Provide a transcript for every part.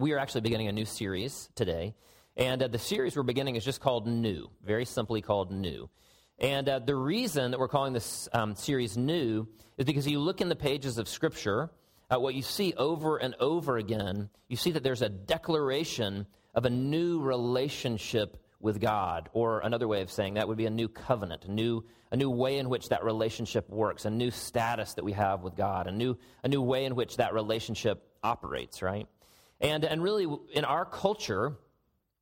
We are actually beginning a new series today, and the series we're beginning is just called New, very simply called New. And the reason that we're calling this series New is because you look in the pages of Scripture, what you see over and over again, you see that there's a declaration of a new relationship with God, or another way of saying that would be a new covenant, a new way in which that relationship works, a new status that we have with God, a new way in which that relationship operates, right? And really, in our culture,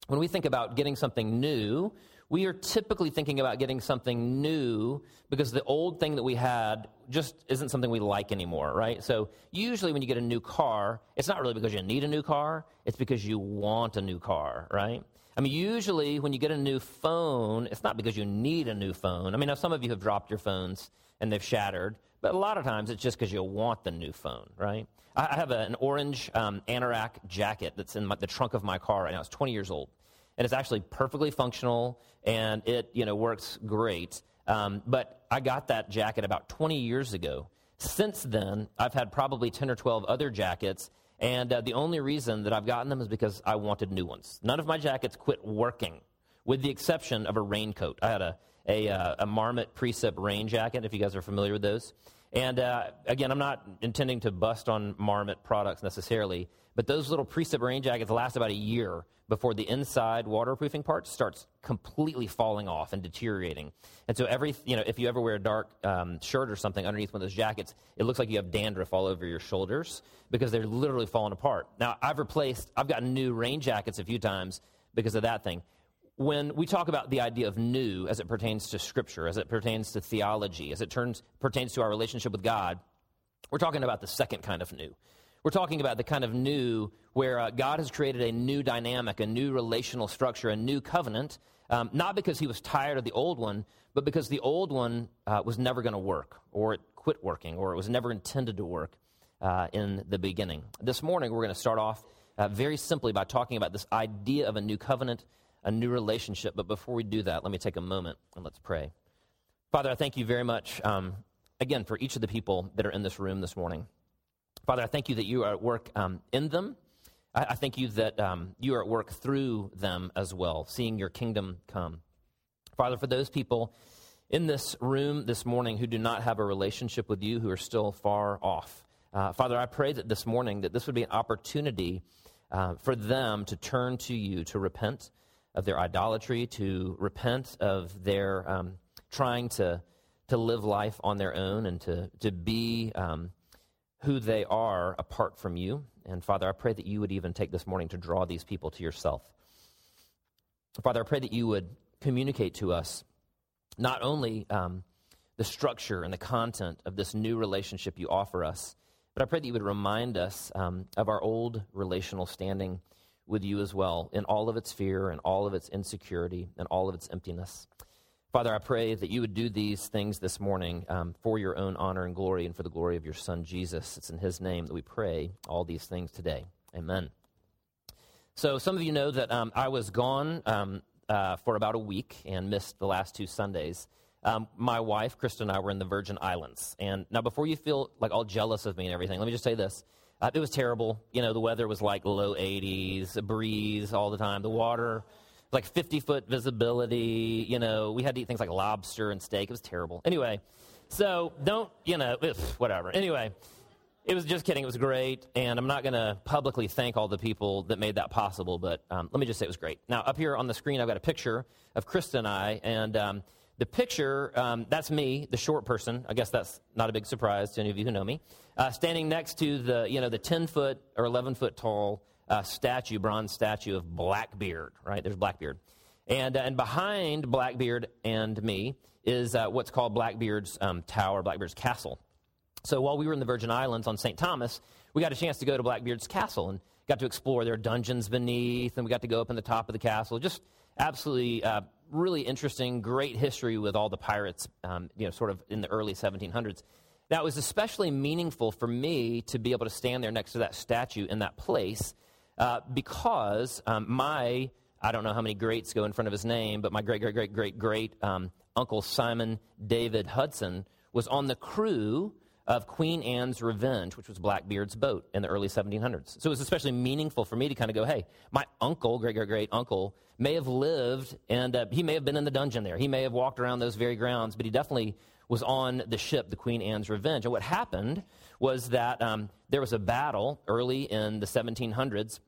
when we think about getting something new, we are typically thinking about getting something new because the old thing that we had just isn't something we like anymore, right? So usually when you get a new car, it's not really because you need a new car. It's because you want a new car, right? I mean, usually when you get a new phone, it's not because you need a new phone. I mean, now some of you have dropped your phones and they've shattered, but a lot of times it's just because you want the new phone, right? I have an orange anorak jacket that's in the trunk of my car right now. It's 20 years old, and it's actually perfectly functional, and it works great. But I got that jacket about 20 years ago. Since then, I've had probably 10 or 12 other jackets, and the only reason that I've gotten them is because I wanted new ones. None of my jackets quit working, with the exception of a raincoat. I had a Marmot Precip rain jacket, if you guys are familiar with those. And again, I'm not intending to bust on Marmot products necessarily, but those little Precip rain jackets last about a year before the inside waterproofing part starts completely falling off and deteriorating. And so if you ever wear a dark shirt or something underneath one of those jackets, it looks like you have dandruff all over your shoulders because they're literally falling apart. Now, I've gotten new rain jackets a few times because of that thing. When we talk about the idea of new as it pertains to Scripture, as it pertains to theology, as it pertains to our relationship with God, we're talking about the second kind of new. We're talking about the kind of new where God has created a new dynamic, a new relational structure, a new covenant, not because he was tired of the old one, but because the old one was never going to work, or it quit working, or it was never intended to work in the beginning. This morning, we're going to start off very simply by talking about this idea of a new covenant, a new relationship. But before we do that, let me take a moment and let's pray. Father, I thank you very much, again, for each of the people that are in this room this morning. Father, I thank you that you are at work in them. I thank you that you are at work through them as well, seeing your kingdom come. Father, for those people in this room this morning who do not have a relationship with you, who are still far off, Father, I pray that this morning that this would be an opportunity for them to turn to you, to repent of their idolatry, to repent of their trying to live life on their own and to be who they are apart from you. And Father, I pray that you would even take this morning to draw these people to yourself. Father, I pray that you would communicate to us not only the structure and the content of this new relationship you offer us, but I pray that you would remind us of our old relational standing with you as well, in all of its fear and all of its insecurity and all of its emptiness. Father, I pray that you would do these things this morning for your own honor and glory and for the glory of your Son, Jesus. It's in his name that we pray all these things today. Amen. So some of you know that I was gone for about a week and missed the last two Sundays. My wife, Krista, and I were in the Virgin Islands. And now before you feel like all jealous of me and everything, let me just say this. It was terrible. The weather was like low 80s, a breeze all the time. The water, like 50-foot visibility. We had to eat things like lobster and steak. It was terrible. Anyway, so don't, whatever. Anyway, it was just kidding. It was great. And I'm not going to publicly thank all the people that made that possible, but let me just say it was great. Now, up here on the screen, I've got a picture of Krista and I, and the picture, that's me, the short person. I guess that's not a big surprise to any of you who know me. Standing next to the 10-foot or 11-foot tall bronze statue of Blackbeard, right? There's Blackbeard. And behind Blackbeard and me is what's called Blackbeard's Tower, Blackbeard's Castle. So while we were in the Virgin Islands on St. Thomas, we got a chance to go to Blackbeard's Castle and got to explore their dungeons beneath, and we got to go up in the top of the castle. Just absolutely really interesting, great history with all the pirates, sort of in the early 1700s. Now, it was especially meaningful for me to be able to stand there next to that statue in that place because I don't know how many greats go in front of his name, but my great-great-great-great-great uncle Simon David Hudson was on the crew of Queen Anne's Revenge, which was Blackbeard's boat in the early 1700s. So it was especially meaningful for me to kind of go, hey, my uncle, great-great-great-uncle, may have lived, and he may have been in the dungeon there. He may have walked around those very grounds, but he definitely was on the ship, the Queen Anne's Revenge. And what happened was that there was a battle early in the 1700s,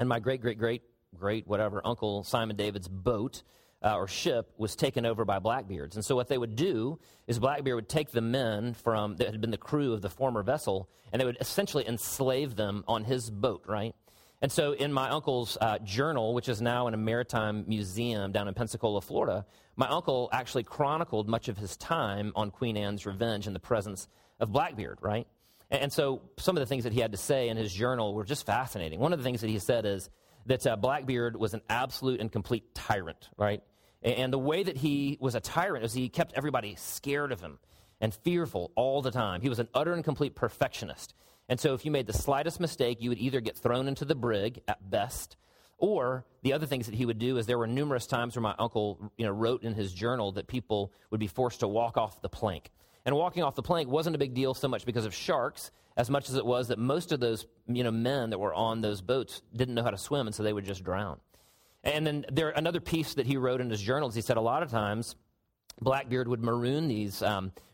and my great-great-great-great-whatever-uncle Simon David's boat or ship was taken over by Blackbeards. And so what they would do is Blackbeard would take the men from that had been the crew of the former vessel, and they would essentially enslave them on his boat, right? And so in my uncle's journal, which is now in a maritime museum down in Pensacola, Florida, my uncle actually chronicled much of his time on Queen Anne's Revenge in the presence of Blackbeard, right? And so some of the things that he had to say in his journal were just fascinating. One of the things that he said is that Blackbeard was an absolute and complete tyrant, right? And the way that he was a tyrant was he kept everybody scared of him and fearful all the time. He was an utter and complete perfectionist. And so if you made the slightest mistake, you would either get thrown into the brig at best, or the other things that he would do is there were numerous times where my uncle, wrote in his journal that people would be forced to walk off the plank. And walking off the plank wasn't a big deal so much because of sharks as much as it was that most of those, men that were on those boats didn't know how to swim, and so they would just drown. And then another piece that he wrote in his journals, he said a lot of times Blackbeard would maroon these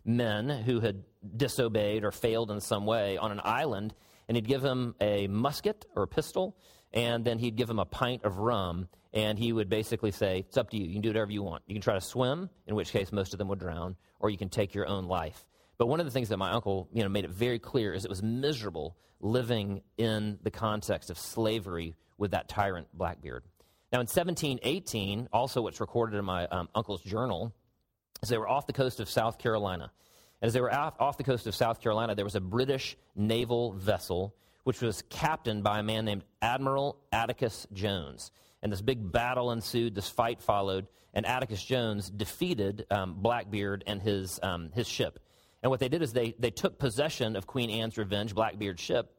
men who had disobeyed or failed in some way on an island, and he'd give them a musket or a pistol, and then he'd give them a pint of rum, and he would basically say, it's up to you. You can do whatever you want. You can try to swim, in which case most of them would drown, or you can take your own life. But one of the things that my uncle, made it very clear is it was miserable living in the context of slavery with that tyrant Blackbeard. Now, in 1718, also what's recorded in my uncle's journal, is they were off the coast of South Carolina. And as they were off the coast of South Carolina, there was a British naval vessel which was captained by a man named Admiral Atticus Jones. And this big battle ensued, this fight followed, and Atticus Jones defeated Blackbeard and his ship. And what they did is they took possession of Queen Anne's Revenge, Blackbeard's ship,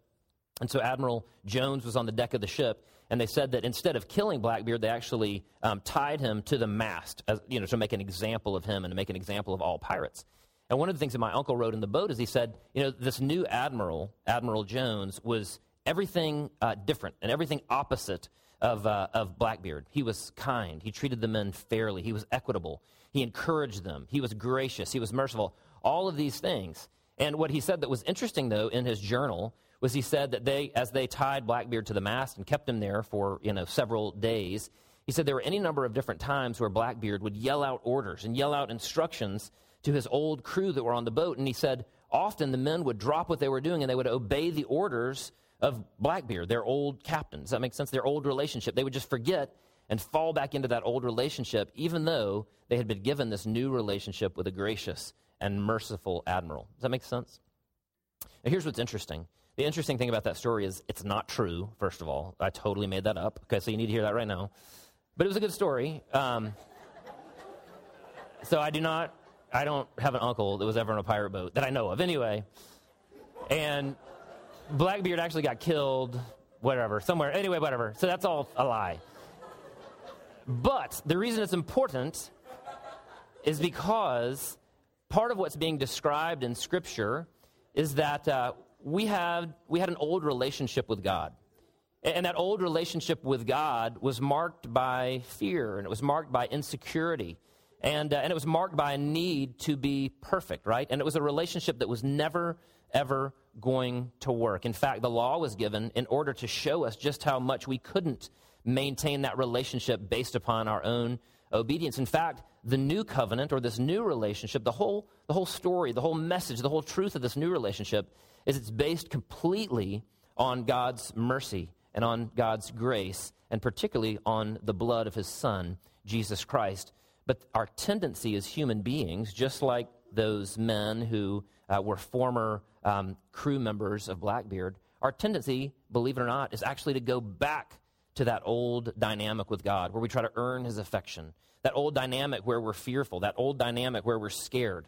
and so Admiral Jones was on the deck of the ship, and they said that instead of killing Blackbeard, they actually tied him to the mast, to make an example of him and to make an example of all pirates. And one of the things that my uncle wrote in the boat is he said, this new admiral, Admiral Jones, was everything different and everything opposite of Blackbeard. He was kind. He treated the men fairly. He was equitable. He encouraged them. He was gracious. He was merciful. All of these things. And what he said that was interesting, though, in his journal was he said that as they tied Blackbeard to the mast and kept him there for, several days, he said there were any number of different times where Blackbeard would yell out orders and yell out instructions to his old crew that were on the boat. And he said often the men would drop what they were doing and they would obey the orders of Blackbeard, their old captain. Does that make sense? Their old relationship. They would just forget and fall back into that old relationship, even though they had been given this new relationship with a gracious and merciful admiral. Does that make sense? Now, here's what's interesting. The interesting thing about that story is it's not true, first of all. I totally made that up. Okay, so you need to hear that right now. But it was a good story. So I don't have an uncle that was ever on a pirate boat that I know of anyway. And Blackbeard actually got killed, whatever, somewhere. Anyway, whatever. So that's all a lie. But the reason it's important is because part of what's being described in Scripture is that we had an old relationship with God. And that old relationship with God was marked by fear, and it was marked by insecurity, and it was marked by a need to be perfect, right? And it was a relationship that was never, ever going to work. In fact, the law was given in order to show us just how much we couldn't maintain that relationship based upon our own obedience. In fact, the new covenant or this new relationship, the whole story, the whole message, the whole truth of this new relationship is it's based completely on God's mercy and on God's grace, and particularly on the blood of his son, Jesus Christ. But our tendency as human beings, just like those men who were former crew members of Blackbeard, our tendency, believe it or not, is actually to go back to that old dynamic with God where we try to earn his affection, that old dynamic where we're fearful, that old dynamic where we're scared.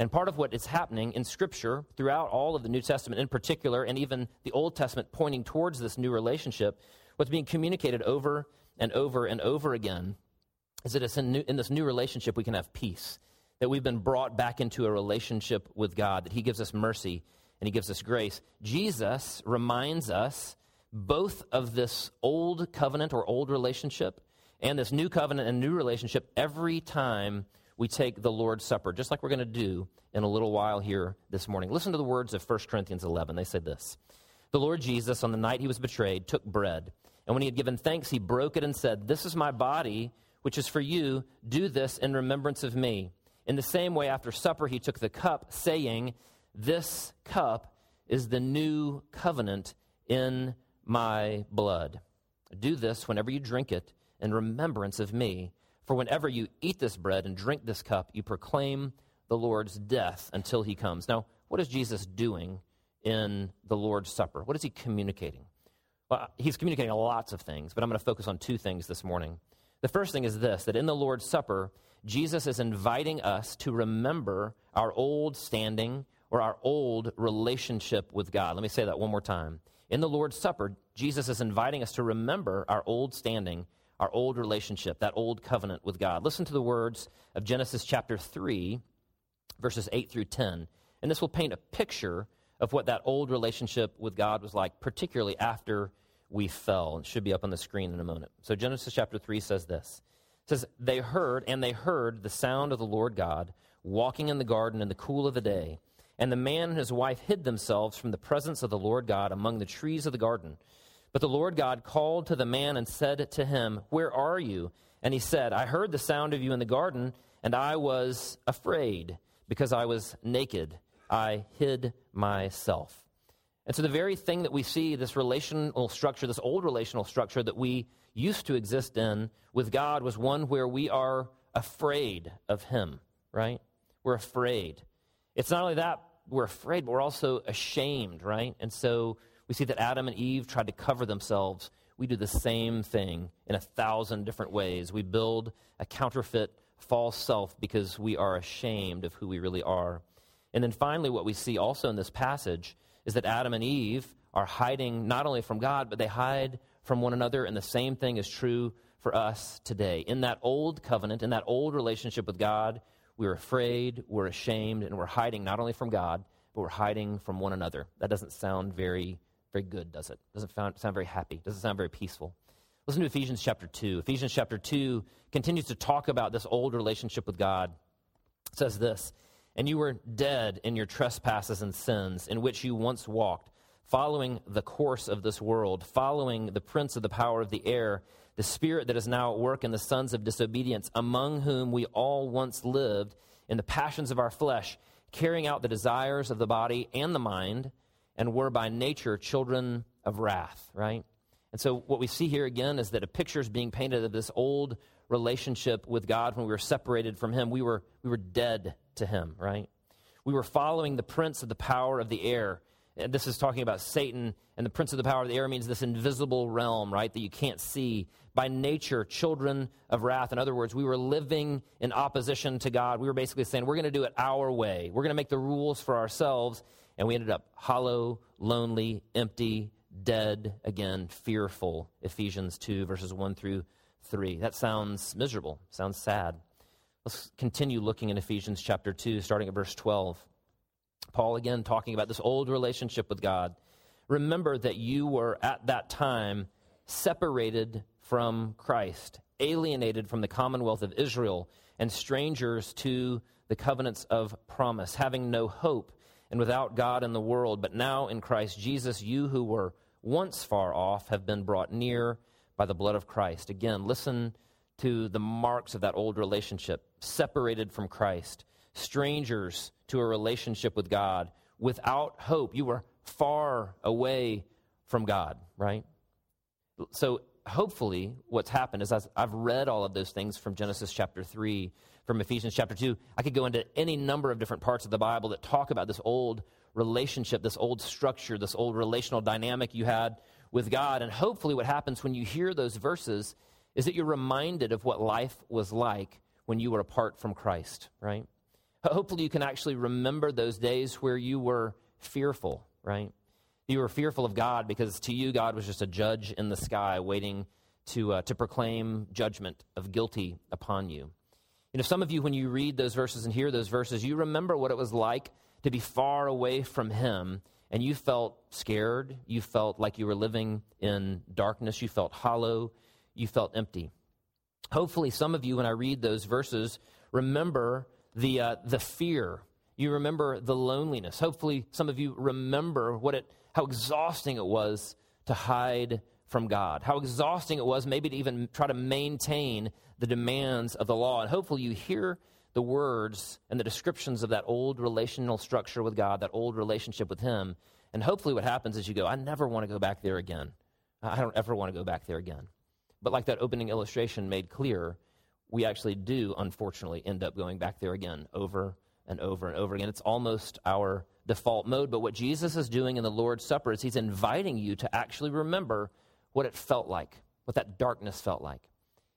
And part of what is happening in Scripture throughout all of the New Testament in particular, and even the Old Testament pointing towards this new relationship, what's being communicated over and over and over again is that it's in this new relationship we can have peace, that we've been brought back into a relationship with God, that he gives us mercy and he gives us grace. Jesus reminds us both of this old covenant or old relationship and this new covenant and new relationship every time we take the Lord's Supper, just like we're going to do in a little while here this morning. Listen to the words of 1 Corinthians 11. They say this: "The Lord Jesus, on the night he was betrayed, took bread, and when he had given thanks, he broke it and said, 'This is my body, which is for you. Do this in remembrance of me.' In the same way, after supper, he took the cup, saying, 'This cup is the new covenant in my blood. Do this whenever you drink it in remembrance of me. For whenever you eat this bread and drink this cup, you proclaim the Lord's death until he comes.'" Now, what is Jesus doing in the Lord's Supper? What is he communicating? Well, he's communicating lots of things, but I'm going to focus on two things this morning. The first thing is this, that in the Lord's Supper, Jesus is inviting us to remember our old standing or our old relationship with God. Let me say that one more time. In the Lord's Supper, Jesus is inviting us to remember our old standing, our old relationship, that old covenant with God. Listen to the words of Genesis chapter 3, verses 8 through 10. And this will paint a picture of what that old relationship with God was like, particularly after we fell. It should be up on the screen in a moment. So Genesis chapter 3 says this. It says, they heard the sound of the Lord God walking in the garden in the cool of the day. And the man and his wife hid themselves from the presence of the Lord God among the trees of the garden. But the Lord God called to the man and said to him, "Where are you?" And he said, "I heard the sound of you in the garden, and I was afraid because I was naked. I hid myself." And so the very thing that we see, this relational structure, this old relational structure that we used to exist in with God, was one where we are afraid of him, right? We're afraid. It's not only that we're afraid, but we're also ashamed, right? And so we see that Adam and Eve tried to cover themselves. We do the same thing in 1,000 different ways. We build a counterfeit false self because we are ashamed of who we really are. And then finally, what we see also in this passage is that Adam and Eve are hiding not only from God, but they hide from one another. And the same thing is true for us today. In that old covenant, in that old relationship with God, we're afraid, we're ashamed, and we're hiding not only from God, but we're hiding from one another. That doesn't sound very good, does it? Doesn't sound very happy. Doesn't sound very peaceful. Listen to Ephesians chapter 2. Ephesians chapter 2 continues to talk about this old relationship with God. It says this: "And you were dead in your trespasses and sins, in which you once walked, following the course of this world, following the prince of the power of the air, the spirit that is now at work in the sons of disobedience, among whom we all once lived in the passions of our flesh, carrying out the desires of the body and the mind, and were by nature children of wrath," right? And so what we see here again is that a picture is being painted of this old relationship with God. When we were separated from him, we were dead to him, right? We were following the prince of the power of the air. And this is talking about Satan, and the prince of the power of the air means this invisible realm, right, that you can't see. By nature, children of wrath. In other words, we were living in opposition to God. We were basically saying, we're going to do it our way. We're going to make the rules for ourselves. And we ended up hollow, lonely, empty, dead, again, fearful. Ephesians 2, verses 1 through 3. That sounds miserable. Sounds sad. Let's continue looking in Ephesians chapter 2, starting at verse 12. Paul, again, talking about this old relationship with God. "Remember that you were at that time separated from Christ, alienated from the commonwealth of Israel, and strangers to the covenants of promise, having no hope, and without God in the world. But now in Christ Jesus, you who were once far off have been brought near by the blood of Christ." Again, listen to the marks of that old relationship: separated from Christ, strangers to a relationship with God, without hope. You were far away from God, right? So hopefully what's happened is I've read all of those things from Genesis chapter 3, from Ephesians chapter 2. I could go into any number of different parts of the Bible that talk about this old relationship, this old structure, this old relational dynamic you had with God. And hopefully what happens when you hear those verses is that you're reminded of what life was like when you were apart from Christ, right? Hopefully you can actually remember those days where you were fearful, right? You were fearful of God because to you, God was just a judge in the sky waiting to proclaim judgment of guilty upon you. You know, some of you, when you read those verses and hear those verses, you remember what it was like to be far away from him, and you felt scared. You felt like you were living in darkness. You felt hollow. You felt empty. Hopefully, some of you, when I read those verses, remember the fear. You remember the loneliness. Hopefully, some of you remember how exhausting it was to hide from God, how exhausting it was maybe to even try to maintain the demands of the law. And hopefully you hear the words and the descriptions of that old relational structure with God, that old relationship with him. And hopefully what happens is you go, I never want to go back there again. I don't ever want to go back there again. But like that opening illustration made clear, we actually do, unfortunately, end up going back there again over and over and over again. It's almost our default mode. But what Jesus is doing in the Lord's Supper is he's inviting you to actually remember what it felt like, what that darkness felt like.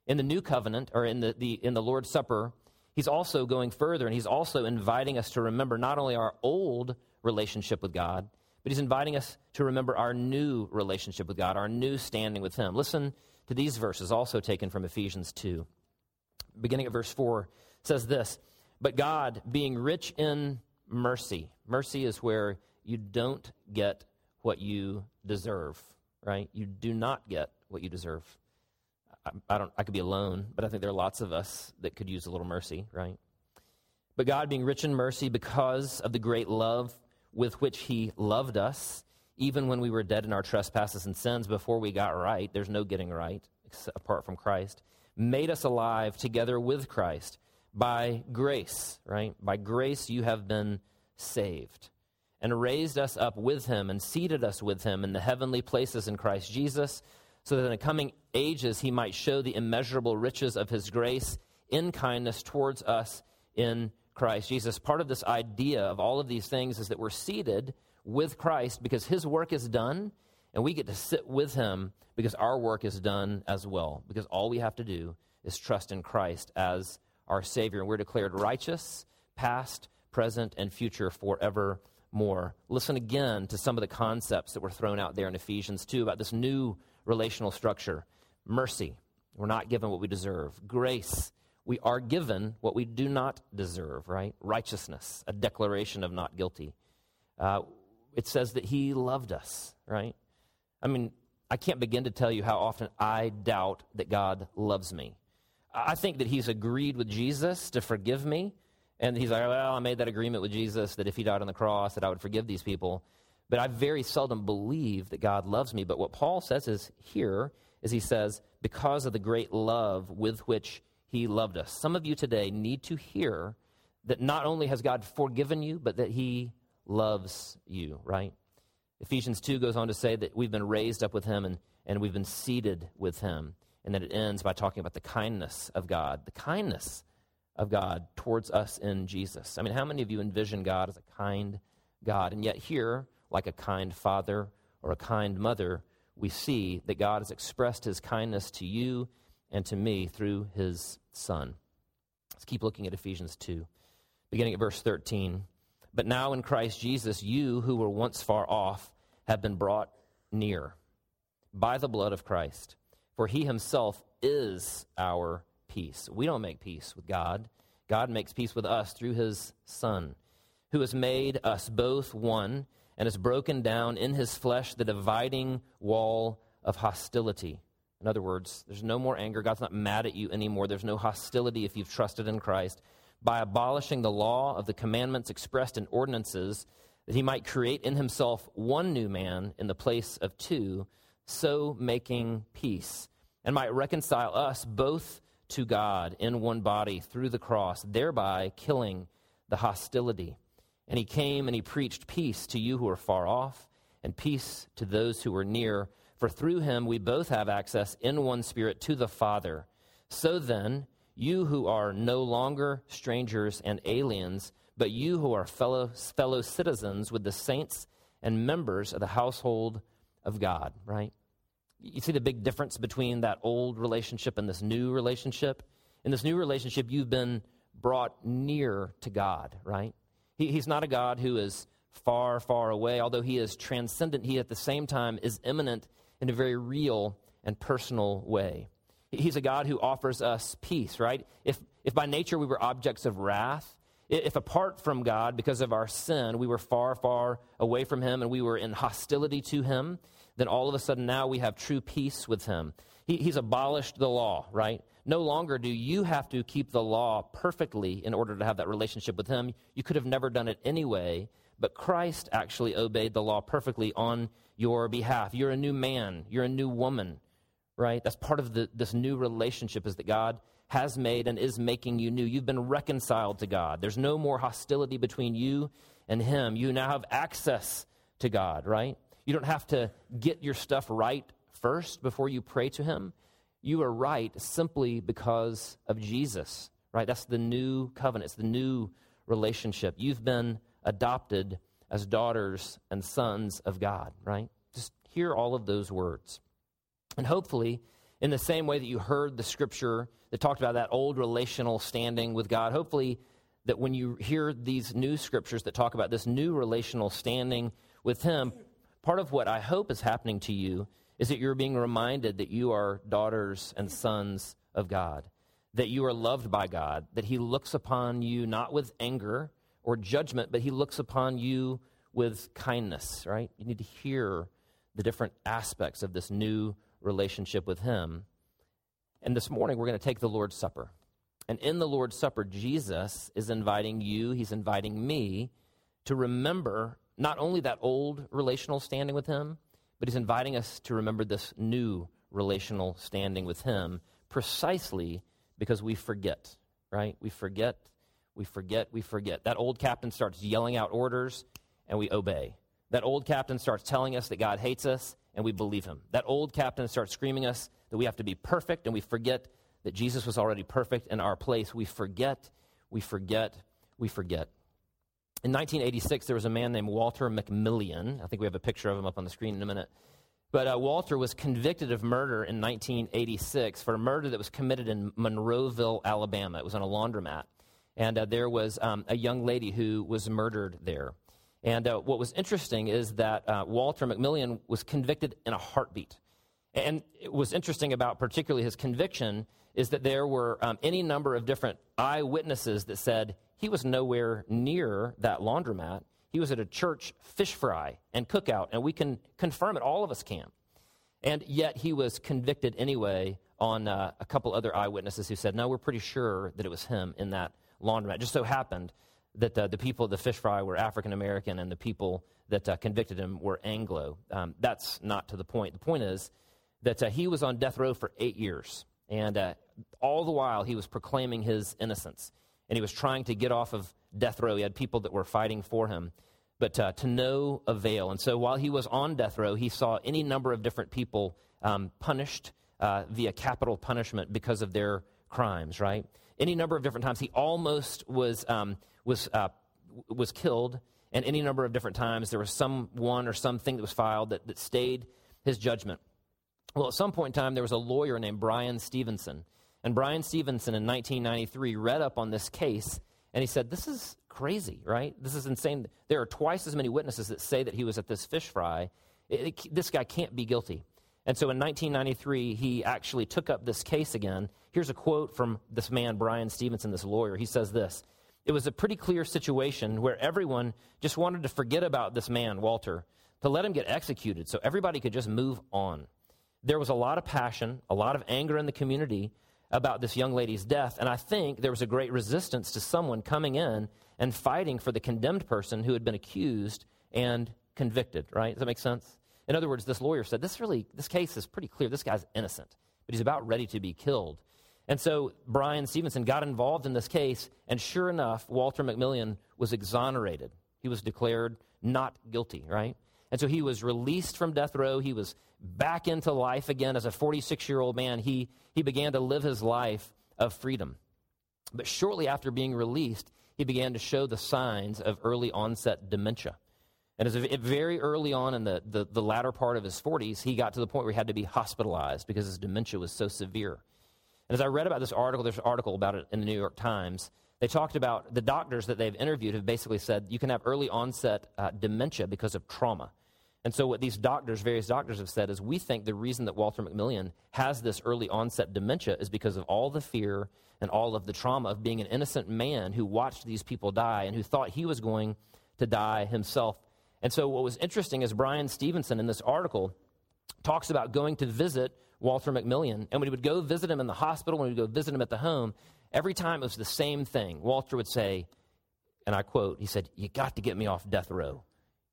In the New Covenant, or in the Lord's Supper, he's also going further, and he's also inviting us to remember not only our old relationship with God, but he's inviting us to remember our new relationship with God, our new standing with him. Listen to these verses, also taken from Ephesians 2. Beginning at verse 4, says this, but God, being rich in mercy. Mercy is where you don't get what you deserve, right? You do not get what you deserve. I could be alone, but I think there are lots of us that could use a little mercy, right? But God, being rich in mercy, because of the great love with which he loved us, even when we were dead in our trespasses and sins, before we got right, there's no getting right apart from Christ, made us alive together with Christ by grace, right? By grace you have been saved, and raised us up with him and seated us with him in the heavenly places in Christ Jesus, so that in the coming ages he might show the immeasurable riches of his grace in kindness towards us in Christ Jesus. Part of this idea of all of these things is that we're seated with Christ because his work is done, and we get to sit with him because our work is done as well, because all we have to do is trust in Christ as our Savior, and we're declared righteous, past, present, and future forevermore. Listen again to some of the concepts that were thrown out there in Ephesians 2 about this new relational structure. Mercy, we're not given what we deserve. Grace, we are given what we do not deserve, right? Righteousness, a declaration of not guilty. It says that he loved us, right? I mean, I can't begin to tell you how often I doubt that God loves me. I think that he's agreed with Jesus to forgive me, and he's like, well, I made that agreement with Jesus that if he died on the cross that I would forgive these people. But I very seldom believe that God loves me. But what Paul says he says, because of the great love with which he loved us. Some of you today need to hear that not only has God forgiven you, but that he loves you, right? Ephesians 2 goes on to say that we've been raised up with him and we've been seated with him. And then it ends by talking about the kindness of God towards us in Jesus. I mean, how many of you envision God as a kind God? And yet here, like a kind father or a kind mother, we see that God has expressed his kindness to you and to me through his Son. Let's keep looking at Ephesians 2, beginning at verse 13. But now in Christ Jesus, you who were once far off have been brought near by the blood of Christ, for he himself is our peace. We don't make peace with God. God makes peace with us through his Son, who has made us both one, and has broken down in his flesh the dividing wall of hostility. In other words, there's no more anger. God's not mad at you anymore. There's no hostility if you've trusted in Christ. By abolishing the law of the commandments expressed in ordinances, that he might create in himself one new man in the place of two, so making peace, and might reconcile us both to God in one body through the cross, thereby killing the hostility. And he came and he preached peace to you who are far off and peace to those who are near. For through him we both have access in one Spirit to the Father. So then, you who are no longer strangers and aliens, but you who are fellow citizens with the saints and members of the household of God, right? You see the big difference between that old relationship and this new relationship? In this new relationship, you've been brought near to God, right? He's not a God who is far, far away. Although he is transcendent, he at the same time is immanent in a very real and personal way. He's a God who offers us peace, right? If by nature we were objects of wrath, if apart from God, because of our sin, we were far, far away from him and we were in hostility to him, then all of a sudden now we have true peace with him. He's abolished the law, right? No longer do you have to keep the law perfectly in order to have that relationship with him. You could have never done it anyway, but Christ actually obeyed the law perfectly on your behalf. You're a new man. You're a new woman, right? That's part of this new relationship, is that God has made and is making you new. You've been reconciled to God. There's no more hostility between you and him. You now have access to God, right? You don't have to get your stuff right first before you pray to him. You are right simply because of Jesus, right? That's the new covenant. It's the new relationship. You've been adopted as daughters and sons of God, right? Just hear all of those words. And hopefully, in the same way that you heard the scripture that talked about that old relational standing with God, hopefully that when you hear these new scriptures that talk about this new relational standing with him, part of what I hope is happening to you is that you're being reminded that you are daughters and sons of God, that you are loved by God, that he looks upon you not with anger or judgment, but he looks upon you with kindness, right? You need to hear the different aspects of this new relationship with him. And this morning, we're going to take the Lord's Supper. And in the Lord's Supper, Jesus is inviting you, he's inviting me, to remember not only that old relational standing with him, but he's inviting us to remember this new relational standing with him precisely because we forget, right? We forget. That old captain starts yelling out orders and we obey. That old captain starts telling us that God hates us and we believe him. That old captain starts screaming us that we have to be perfect and we forget that Jesus was already perfect in our place. We forget. In 1986, there was a man named Walter McMillian. I think we have a picture of him up on the screen in a minute. But Walter was convicted of murder in 1986 for a murder that was committed in Monroeville, Alabama. It was on a laundromat. And there was a young lady who was murdered there. And what was interesting is that Walter McMillian was convicted in a heartbeat. And what was interesting about particularly his conviction is that there were any number of different eyewitnesses that said, he was nowhere near that laundromat. He was at a church fish fry and cookout, and we can confirm it. All of us can. And yet he was convicted anyway on a couple other eyewitnesses who said, no, we're pretty sure that it was him in that laundromat. It just so happened that the people at the fish fry were African-American and the people that convicted him were Anglo. That's not to the point. The point is that he was on death row for 8 years, and all the while he was proclaiming his innocence. And he was trying to get off of death row. He had people that were fighting for him, but to no avail. And so while he was on death row, he saw any number of different people punished via capital punishment because of their crimes, right? Any number of different times. He almost was killed, and any number of different times there was someone or something that was filed that stayed his judgment. Well, at some point in time, there was a lawyer named Bryan Stevenson. And Bryan Stevenson in 1993 read up on this case, and he said, this is crazy, right? This is insane. There are twice as many witnesses that say that he was at this fish fry. This guy can't be guilty. And so in 1993, he actually took up this case again. Here's a quote from this man, Bryan Stevenson, this lawyer. He says this: it was a pretty clear situation where everyone just wanted to forget about this man, Walter, to let him get executed so everybody could just move on. There was a lot of passion, a lot of anger in the community about this young lady's death, and I think there was a great resistance to someone coming in and fighting for the condemned person who had been accused and convicted, right? Does that make sense? In other words, this lawyer said, this case is pretty clear. This guy's innocent, but he's about ready to be killed. And so Bryan Stevenson got involved in this case, and sure enough, Walter McMillian was exonerated. He was declared not guilty, right? And so he was released from death row. He was back into life again as a 46-year-old man. He began to live his life of freedom. But shortly after being released, he began to show the signs of early onset dementia. And as very early on in the latter part of his 40s, he got to the point where he had to be hospitalized because his dementia was so severe. And as I read about this article, there's an article about it in the New York Times. They talked about the doctors that they've interviewed have basically said you can have early onset dementia because of trauma. And so what these doctors, various doctors have said is we think the reason that Walter McMillian has this early onset dementia is because of all the fear and all of the trauma of being an innocent man who watched these people die and who thought he was going to die himself. And so what was interesting is Bryan Stevenson in this article talks about going to visit Walter McMillian. And when he would go visit him in the hospital, when he would go visit him at the home, every time it was the same thing. Walter would say, and I quote, he said, "You got to get me off death row.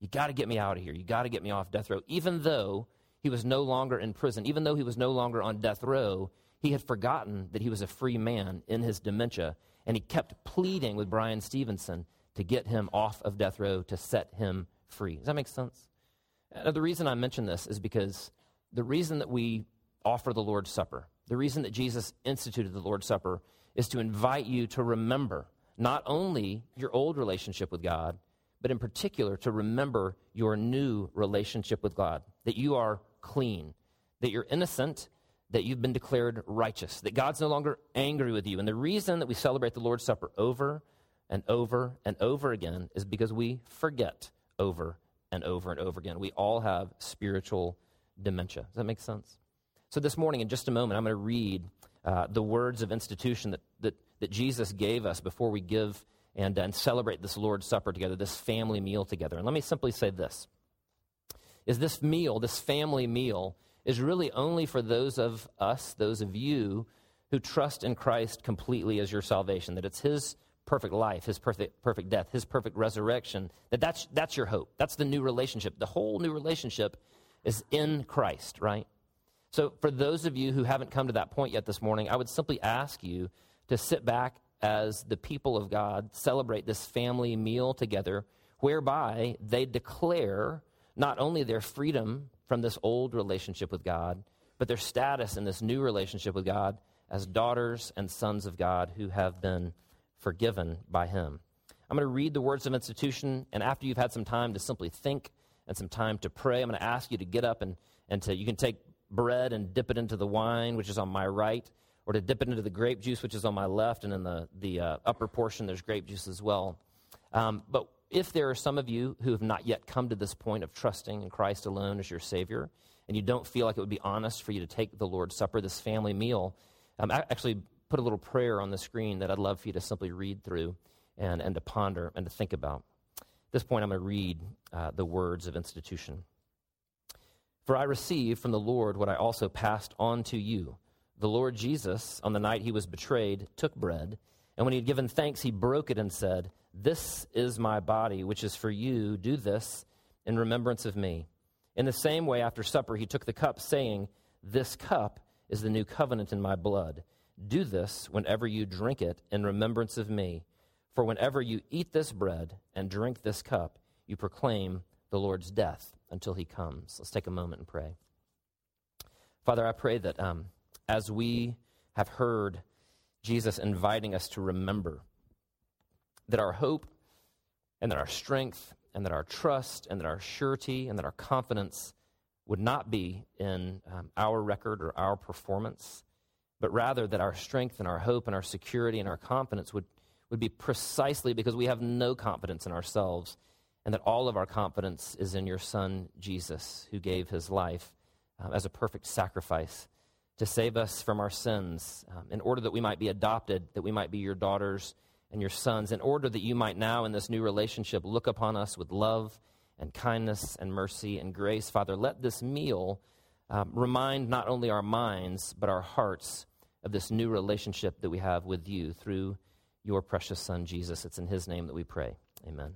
You got to get me out of here. You got to get me off death row." Even though he was no longer in prison, even though he was no longer on death row, he had forgotten that he was a free man in his dementia, and he kept pleading with Bryan Stevenson to get him off of death row, to set him free. Does that make sense? Now, the reason I mention this is because the reason that we offer the Lord's Supper, the reason that Jesus instituted the Lord's Supper is to invite you to remember not only your old relationship with God, but in particular to remember your new relationship with God, that you are clean, that you're innocent, that you've been declared righteous, that God's no longer angry with you. And the reason that we celebrate the Lord's Supper over and over and over again is because we forget over and over and over again. We all have spiritual dementia. Does that make sense? So this morning, in just a moment, I'm going to read the words of institution that Jesus gave us before we give and celebrate this Lord's Supper together, this family meal together. And let me simply say this, is this meal, this family meal, is really only for those of us, those of you who trust in Christ completely as your salvation, that it's his perfect life, his perfect death, his perfect resurrection, that's your hope. That's the new relationship. The whole new relationship is in Christ, right? So for those of you who haven't come to that point yet this morning, I would simply ask you to sit back as the people of God celebrate this family meal together, whereby they declare not only their freedom from this old relationship with God, but their status in this new relationship with God as daughters and sons of God who have been forgiven by him. I'm going to read the words of institution, and after you've had some time to simply think and some time to pray, I'm going to ask you to get up and you can take bread and dip it into the wine, which is on my right, or to dip it into the grape juice, which is on my left, and in the upper portion, there's grape juice as well. But if there are some of you who have not yet come to this point of trusting in Christ alone as your Savior, and you don't feel like it would be honest for you to take the Lord's Supper, this family meal, I actually put a little prayer on the screen that I'd love for you to simply read through and to ponder and to think about. At this point, I'm going to read the words of institution. "For I received from the Lord what I also passed on to you. The Lord Jesus, on the night he was betrayed, took bread, and when he had given thanks, he broke it and said, 'This is my body, which is for you. Do this in remembrance of me.' In the same way, after supper, he took the cup, saying, 'This cup is the new covenant in my blood. Do this whenever you drink it in remembrance of me. For whenever you eat this bread and drink this cup, you proclaim the Lord's death until he comes.'" Let's take a moment and pray. Father, I pray that as we have heard Jesus inviting us to remember that our hope and that our strength and that our trust and that our surety and that our confidence would not be in our record or our performance, but rather that our strength and our hope and our security and our confidence would be precisely because we have no confidence in ourselves, and that all of our confidence is in your Son, Jesus, who gave his life as a perfect sacrifice to save us from our sins, in order that we might be adopted, that we might be your daughters and your sons, in order that you might now in this new relationship look upon us with love and kindness and mercy and grace. Father, let this meal remind not only our minds, but our hearts of this new relationship that we have with you through your precious Son, Jesus. It's in his name that we pray. Amen.